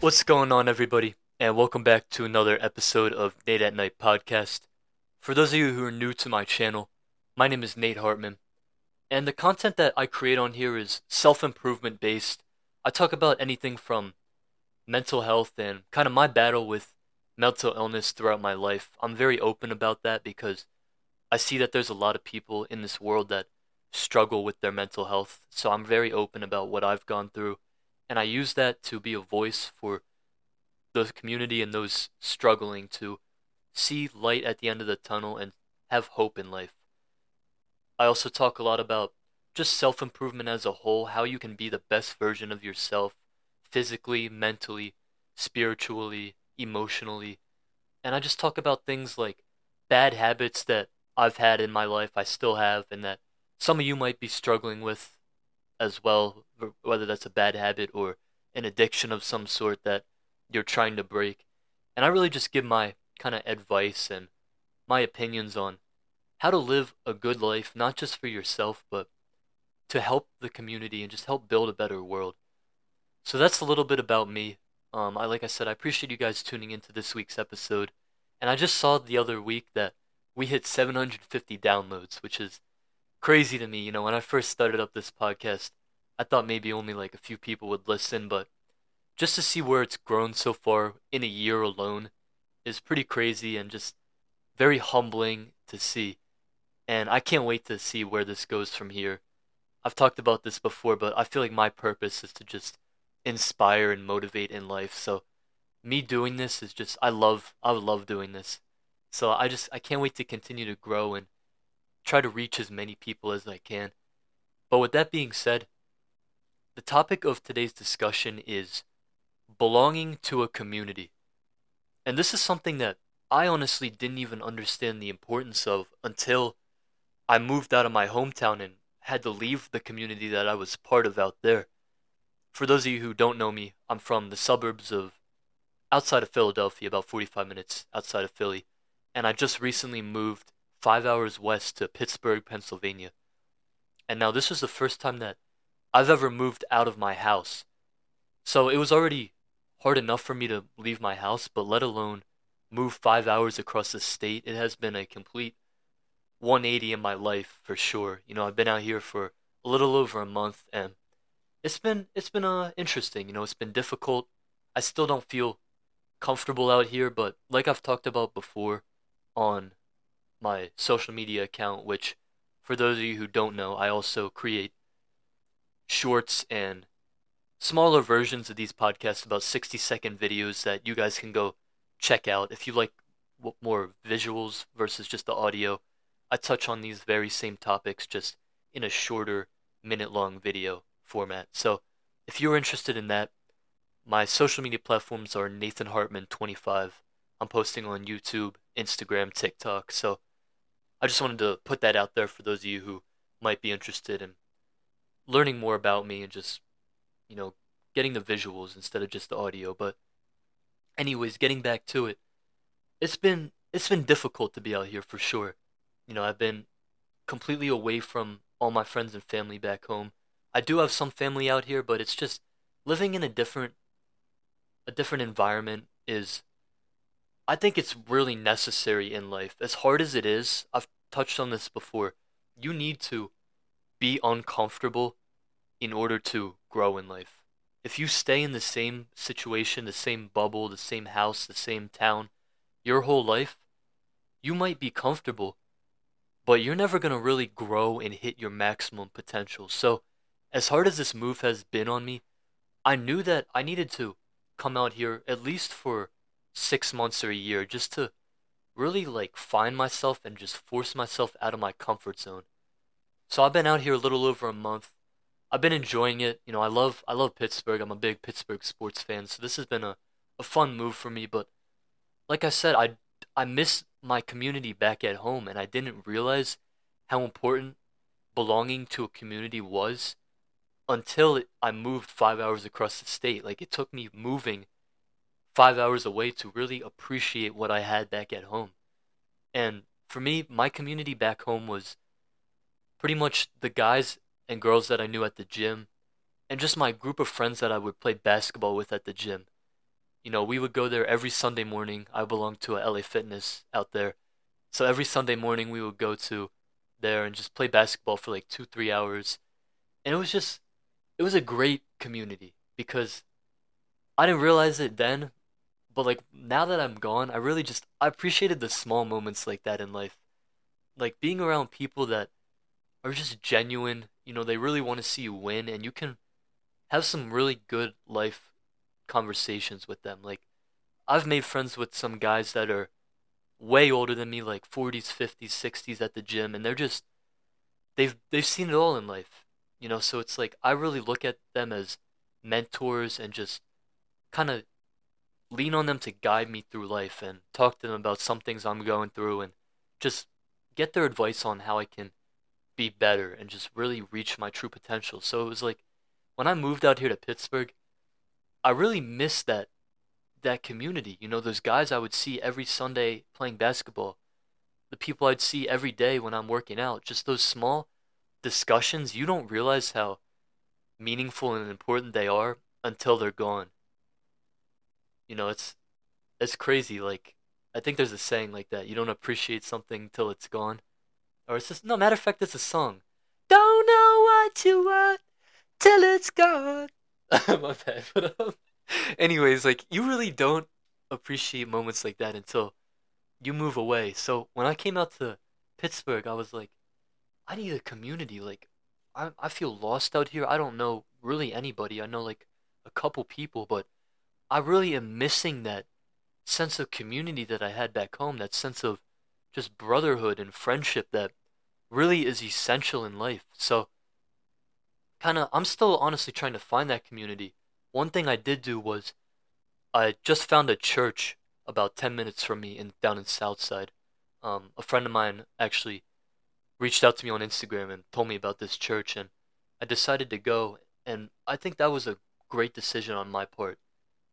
What's going on, everybody, and welcome back to another episode of Nate at Night podcast. For those of you who are new to my channel, my name is Nate Hartman, and the content that I create on here is self-improvement based. I talk about anything from mental health and kind of my battle with mental illness throughout my life. I'm very open about that because I see that there's a lot of people in this world that struggle with their mental health, so I'm very open about what I've gone through. And I use that to be a voice for the community and those struggling to see light at the end of the tunnel and have hope in life. I also talk a lot about just self-improvement as a whole, how you can be the best version of yourself physically, mentally, spiritually, emotionally. And I just talk about things like bad habits that I've had in my life, I still have, and that some of you might be struggling with as well, whether that's a bad habit or an addiction of some sort that you're trying to break. And I really just give my kind of advice and my opinions on how to live a good life, not just for yourself, but to help the community and just help build a better world. So that's a little bit about me. Like I said, I appreciate you guys tuning into this week's episode. And I just saw the other week that we hit 750 downloads, which is crazy to me. You know, when I first started up this podcast, I thought maybe only like a few people would listen, but just to see where it's grown so far in a year alone is pretty crazy and just very humbling to see. And I can't wait to see where this goes from here. I've talked about this before, but I feel like my purpose is to just inspire and motivate in life. So me doing this is just, I love doing this. So I can't wait to continue to grow and try to reach as many people as I can. But with that being said, the topic of today's discussion is belonging to a community. And this is something that I honestly didn't even understand the importance of until I moved out of my hometown and had to leave the community that I was part of out there. For those of you who don't know me, I'm from the suburbs outside of Philadelphia, about 45 minutes outside of Philly. And I just recently moved 5 hours west to Pittsburgh, Pennsylvania. And now this is the first time that I've ever moved out of my house. So it was already hard enough for me to leave my house, but let alone move 5 hours across the state. It has been a complete 180 in my life for sure. You know, I've been out here for a little over a month, and it's been interesting. You know, it's been difficult. I still don't feel comfortable out here, but like I've talked about before on my social media account, which for those of you who don't know, I also create shorts and smaller versions of these podcasts, about 60-second videos that you guys can go check out if you like more visuals versus just the audio. I touch on these very same topics just in a shorter minute-long video format. So if you're interested in that, my social media platforms are Nathan Hartman 25. I'm posting on YouTube, Instagram, TikTok. So I just wanted to put that out there for those of you who might be interested in learning more about me and just, you know, getting the visuals instead of just the audio. But anyways, getting back to it, it's been difficult to be out here for sure. You know, I've been completely away from all my friends and family back home. I do have some family out here, but it's just living in a different environment is, I think it's really necessary in life. As hard as it is, I've touched on this before, you need to be uncomfortable in order to grow in life. If you stay in the same situation, the same bubble, the same house, the same town, your whole life, you might be comfortable, but you're never going to really grow and hit your maximum potential. So as hard as this move has been on me, I knew that I needed to come out here at least for 6 months or a year just to really like find myself and just force myself out of my comfort zone. So I've been out here a little over a month. I've been enjoying it. You know, I love Pittsburgh. I'm a big Pittsburgh sports fan, so this has been a fun move for me. But like I said, I miss my community back at home, and I didn't realize how important belonging to a community was until I moved 5 hours across the state. Like, it took me moving 5 hours away to really appreciate what I had back at home. And for me, my community back home was pretty much the guys and girls that I knew at the gym, and just my group of friends that I would play basketball with at the gym. You know, we would go there every Sunday morning. I belonged to a LA Fitness out there. So every Sunday morning we would go to there and just play basketball for like 2-3 hours. And it was a great community, because I didn't realize it then, but like now that I'm gone, I appreciated the small moments like that in life. Like being around people that are just genuine, you know, they really want to see you win, and you can have some really good life conversations with them. Like, I've made friends with some guys that are way older than me, like 40s, 50s, 60s at the gym, and they're just, they've seen it all in life. You know, so it's like I really look at them as mentors and just kind of lean on them to guide me through life and talk to them about some things I'm going through and just get their advice on how I can be better and just really reach my true potential. So it was like when I moved out here to Pittsburgh, I really missed that community. You know, those guys I would see every Sunday playing basketball, the people I'd see every day when I'm working out, just those small discussions. You don't realize how meaningful and important they are until they're gone. You know, it's crazy. Like, I think there's a saying like that, you don't appreciate something till it's gone. Or it's just, no, matter of fact, it's a song. Don't know what you want till it's gone. My bad. But, anyways, like, you really don't appreciate moments like that until you move away. So when I came out to Pittsburgh, I was like, I need a community. Like, I feel lost out here. I don't know really anybody. I know like a couple people, but I really am missing that sense of community that I had back home, that sense of just brotherhood and friendship that really is essential in life. So kind of, I'm still honestly trying to find that community. One thing I did do was I just found a church about 10 minutes from me down in Southside. A friend of mine actually reached out to me on Instagram and told me about this church, and I decided to go, and I think that was a great decision on my part.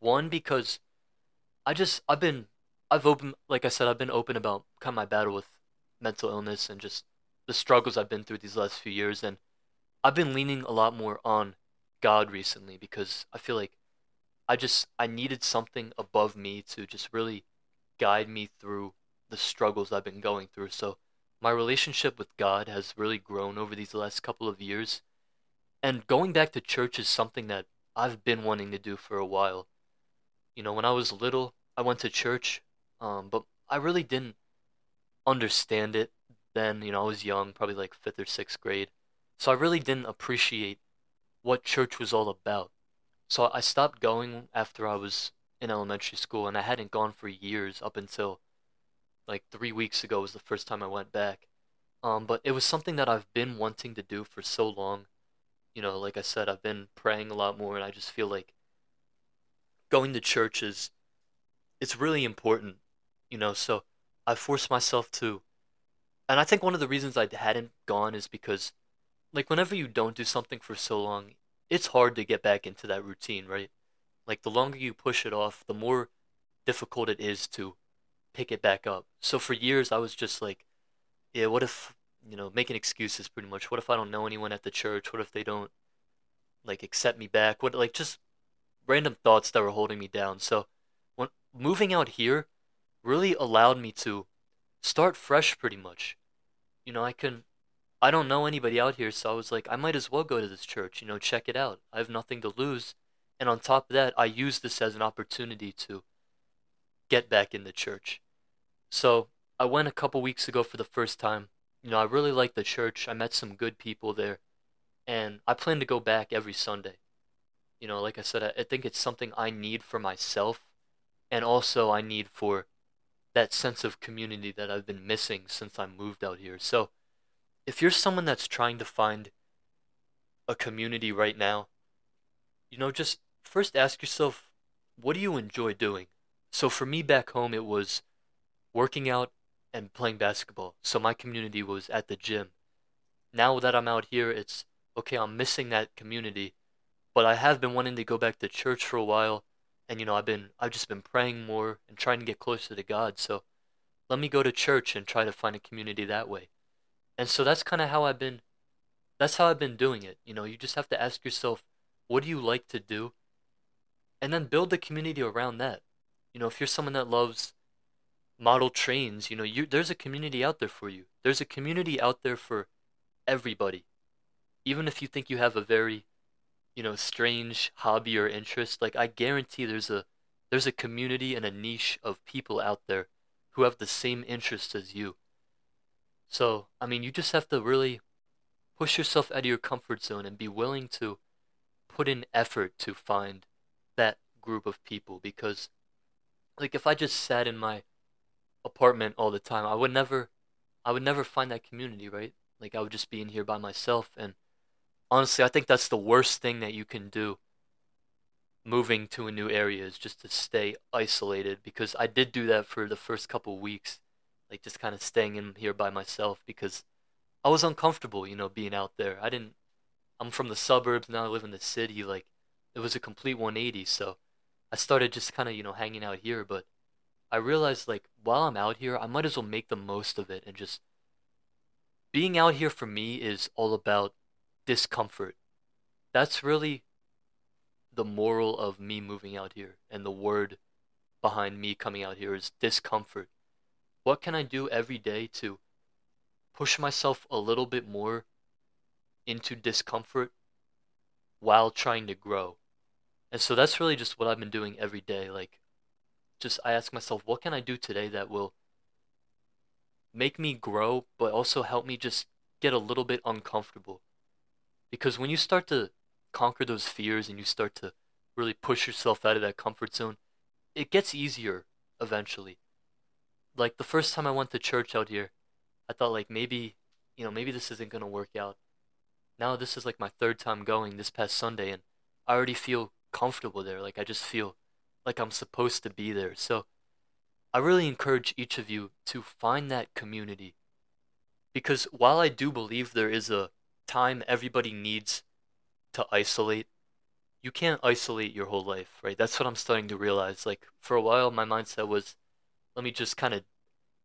One, because I've been open about kind of my battle with mental illness and just the struggles I've been through these last few years, and I've been leaning a lot more on God recently, because I feel like I needed something above me to just really guide me through the struggles I've been going through. So my relationship with God has really grown over these last couple of years, and going back to church is something that I've been wanting to do for a while. You know, when I was little, I went to church, but I really didn't understand it then. You know, I was young, probably like 5th or 6th grade, so I really didn't appreciate what church was all about. So I stopped going after I was in elementary school, and I hadn't gone for years up until like 3 weeks ago was the first time I went back. But it was something that I've been wanting to do for so long. You know, like I said, I've been praying a lot more, and I just feel like going to church it's really important, you know. So I forced myself to, and I think one of the reasons I hadn't gone is because, like, whenever you don't do something for so long, it's hard to get back into that routine, right? Like, the longer you push it off, the more difficult it is to pick it back up. So for years I was just like, yeah, what if, you know, making excuses pretty much. What if I don't know anyone at the church? What if they don't like accept me back? What, like, just random thoughts that were holding me down. So when moving out here really allowed me to start fresh pretty much. You know, I don't know anybody out here, so I was like, I might as well go to this church, you know, check it out. I have nothing to lose. And on top of that, I used this as an opportunity to get back in the church. So I went a couple weeks ago for the first time. You know, I really liked the church. I met some good people there, and I plan to go back every Sunday. You know, like I said, I think it's something I need for myself, and also I need for that sense of community that I've been missing since I moved out here. So if you're someone that's trying to find a community right now, you know, just first ask yourself, what do you enjoy doing? So for me back home, it was working out and playing basketball. So my community was at the gym. Now that I'm out here, it's, okay, I'm missing that community, but I have been wanting to go back to church for a while. And, you know, I've just been praying more and trying to get closer to God. So let me go to church and try to find a community that way. And so that's kind of how I've been doing it. You know, you just have to ask yourself, what do you like to do? And then build the community around that. You know, if you're someone that loves model trains, you know, there's a community out there for you. There's a community out there for everybody. Even if you think you have a very, you know, strange hobby or interest, like, I guarantee there's a community and a niche of people out there who have the same interests as you. So, I mean, you just have to really push yourself out of your comfort zone and be willing to put in effort to find that group of people. Because, like, if I just sat in my apartment all the time, I would never find that community, right? Like, I would just be in here by myself. And honestly, I think that's the worst thing that you can do moving to a new area, is just to stay isolated, because I did do that for the first couple weeks, like just kind of staying in here by myself, because I was uncomfortable, you know, being out there. I'm from the suburbs, now I live in the city, like, it was a complete 180, so I started just kind of, you know, hanging out here, but I realized, like, while I'm out here, I might as well make the most of it, and just, being out here for me is all about discomfort. That's really the moral of me moving out here, and the word behind me coming out here is discomfort. What can I do every day to push myself a little bit more into discomfort while trying to grow? And so that's really just what I've been doing every day. Like, just, I ask myself, what can I do today that will make me grow, but also help me just get a little bit uncomfortable? Because when you start to conquer those fears and you start to really push yourself out of that comfort zone, it gets easier eventually. Like, the first time I went to church out here, I thought, like, maybe this isn't going to work out. Now this is, like, my third time going this past Sunday, and I already feel comfortable there. Like, I just feel like I'm supposed to be there. So I really encourage each of you to find that community. Because while I do believe there is a time everybody needs to isolate, you can't isolate your whole life, right? That's what I'm starting to realize. Like, for a while, my mindset was, let me just kind of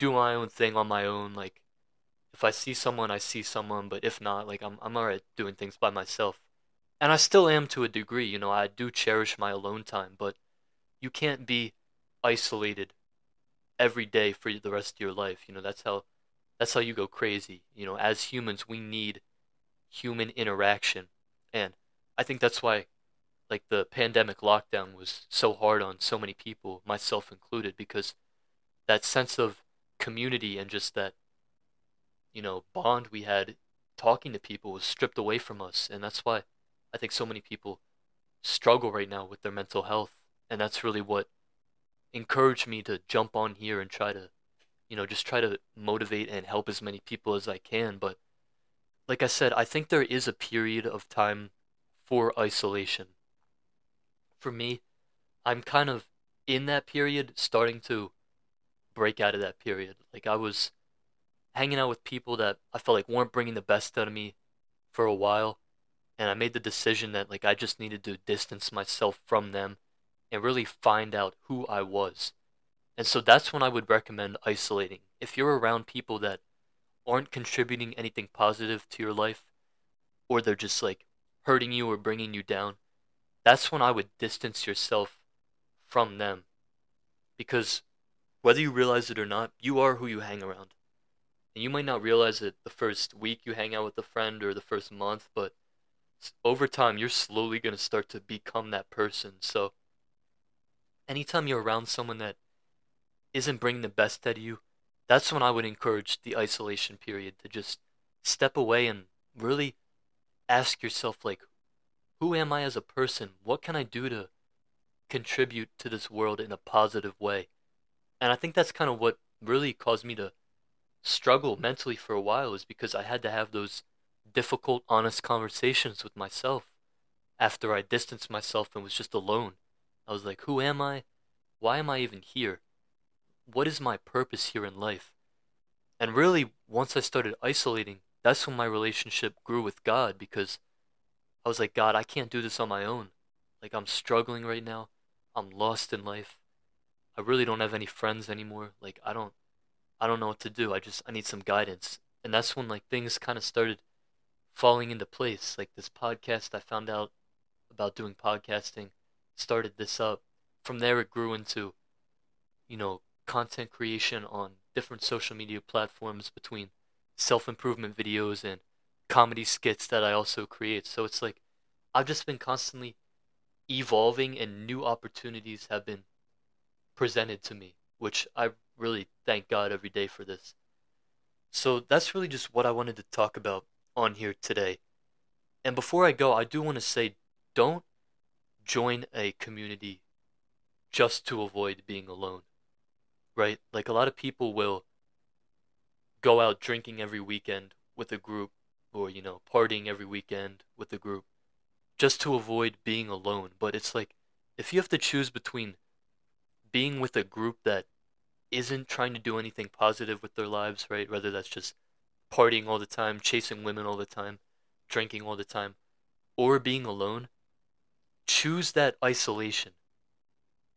do my own thing on my own. Like, if I see someone, I see someone, but if not, like, I'm alright doing things by myself. And I still am to a degree, you know, I do cherish my alone time, but you can't be isolated every day for the rest of your life. You know, that's how you go crazy. You know, as humans, we need human interaction. And I think that's why, like, the pandemic lockdown was so hard on so many people, myself included, because that sense of community and just that, you know, bond we had talking to people was stripped away from us. And that's why I think so many people struggle right now with their mental health. And that's really what encouraged me to jump on here and try to, you know, just try to motivate and help as many people as I can. But like I said, I think there is a period of time for isolation. For me, I'm kind of in that period, starting to break out of that period. Like, I was hanging out with people that I felt like weren't bringing the best out of me for a while, and I made the decision that, like, I just needed to distance myself from them and really find out who I was. And so that's when I would recommend isolating. If you're around people that aren't contributing anything positive to your life, or they're just, like, hurting you or bringing you down, that's when I would distance yourself from them. Because whether you realize it or not, you are who you hang around. And you might not realize it the first week you hang out with a friend or the first month, but over time, you're slowly going to start to become that person. So anytime you're around someone that isn't bringing the best out of you, that's when I would encourage the isolation period, to just step away and really ask yourself, like, who am I as a person? What can I do to contribute to this world in a positive way? And I think that's kind of what really caused me to struggle mentally for a while, is because I had to have those difficult, honest conversations with myself after I distanced myself and was just alone. I was like, who am I? Why am I even here? What is my purpose here in life? And really, once I started isolating, that's when my relationship grew with God, because I was like, God, I can't do this on my own. Like, I'm struggling right now. I'm lost in life. I really don't have any friends anymore. Like, I don't know what to do. I need some guidance. And that's when, like, things kind of started falling into place. Like, this podcast, I found out about doing podcasting, started this up. From there, it grew into, content creation on different social media platforms between self-improvement videos and comedy skits that I also create. So it's like I've just been constantly evolving, and new opportunities have been presented to me, which I really thank God every day for this. So that's really just what I wanted to talk about on here today. And before I go, I do want to say, don't join a community just to avoid being alone, right? Like, a lot of people will go out drinking every weekend with a group, or, partying every weekend with a group, just to avoid being alone. But it's like, if you have to choose between being with a group that isn't trying to do anything positive with their lives, right? Whether that's just partying all the time, chasing women all the time, drinking all the time, or being alone, choose that isolation.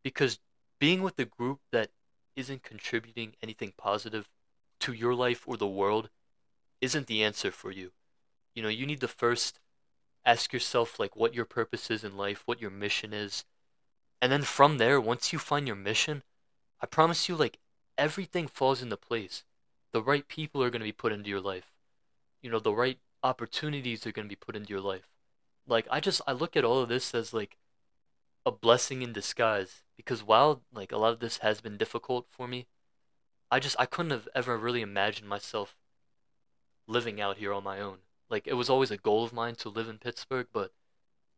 Because being with a group that isn't contributing anything positive to your life or the world isn't the answer for you. You need to first ask yourself, like, what your purpose is in life, what your mission is. And then from there, once you find your mission, I promise you, like, everything falls into place. The right people are going to be put into your life. The right opportunities are going to be put into your life. Like, I look at all of this as, like, a blessing in disguise. Because while, like, a lot of this has been difficult for me, I couldn't have ever really imagined myself living out here on my own. Like, it was always a goal of mine to live in Pittsburgh, but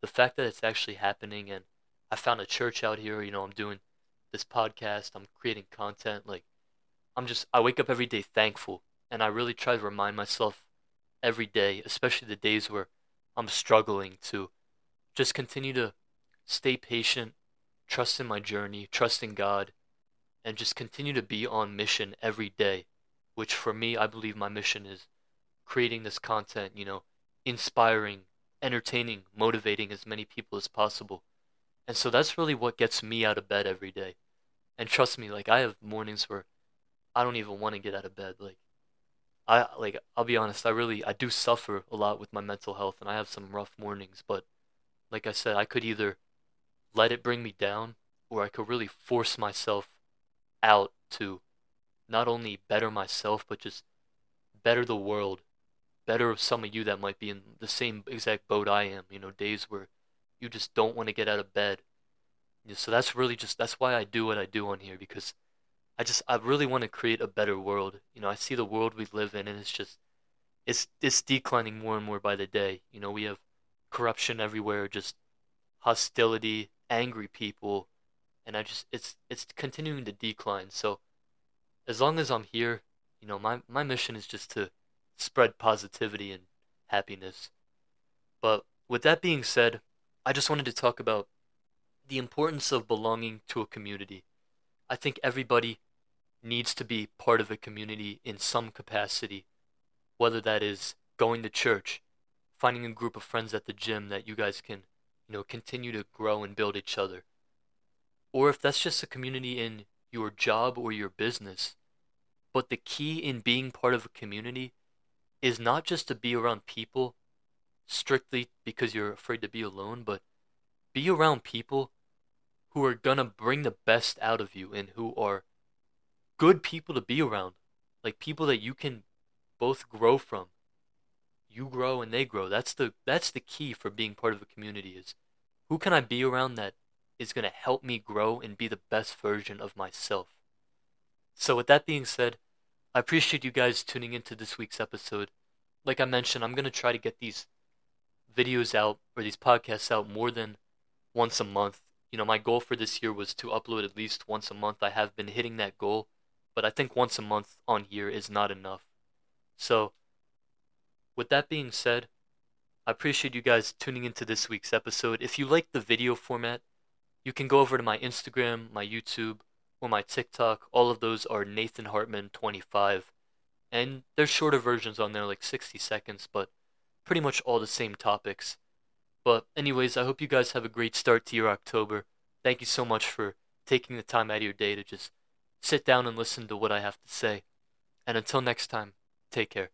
the fact that it's actually happening, and I found a church out here, I'm doing this podcast, I'm creating content, like, I wake up every day thankful, and I really try to remind myself every day, especially the days where I'm struggling, to just continue to stay patient, trust in my journey, trust in God, and just continue to be on mission every day, which for me, I believe my mission is creating this content, inspiring, entertaining, motivating as many people as possible. And so that's really what gets me out of bed every day. And trust me, like, I have mornings where I don't even want to get out of bed. Like, I'll be honest, I do suffer a lot with my mental health, and I have some rough mornings, but like I said, I could either let it bring me down, or I could really force myself out to not only better myself, but just better the world, better some of you that might be in the same exact boat I am, days where you just don't want to get out of bed. So that's really just, that's why I do what I do on here, because I really want to create a better world. I see the world we live in, and it's just, it's declining more and more by the day. We have corruption everywhere, just hostility, angry people, and it's continuing to decline. So as long as I'm here, my mission is just to spread positivity and happiness. But with that being said, I just wanted to talk about the importance of belonging to a community. I think everybody needs to be part of a community in some capacity, whether that is going to church, finding a group of friends at the gym that you guys can, continue to grow and build each other. Or if that's just a community in your job or your business. But the key in being part of a community is not just to be around people strictly because you're afraid to be alone, but be around people who are going to bring the best out of you and who are good people to be around, like people that you can both grow from. You grow and they grow. That's the key for being part of a community, is who can I be around that is going to help me grow and be the best version of myself. So with that being said, I appreciate you guys tuning into this week's episode. Like I mentioned, I'm going to try to get these videos out, or these podcasts out, more than once a month. My goal for this year was to upload at least once a month. I have been hitting that goal, but I think once a month on here is not enough. So With that being said, I appreciate you guys tuning into this week's episode. If you like the video format, you can go over to my Instagram, my YouTube, or my TikTok. All of those are Nathan Hartman 25. And there's shorter versions on there, like 60 seconds, but pretty much all the same topics. But anyways, I hope you guys have a great start to your October. Thank you so much for taking the time out of your day to just sit down and listen to what I have to say. And until next time, take care.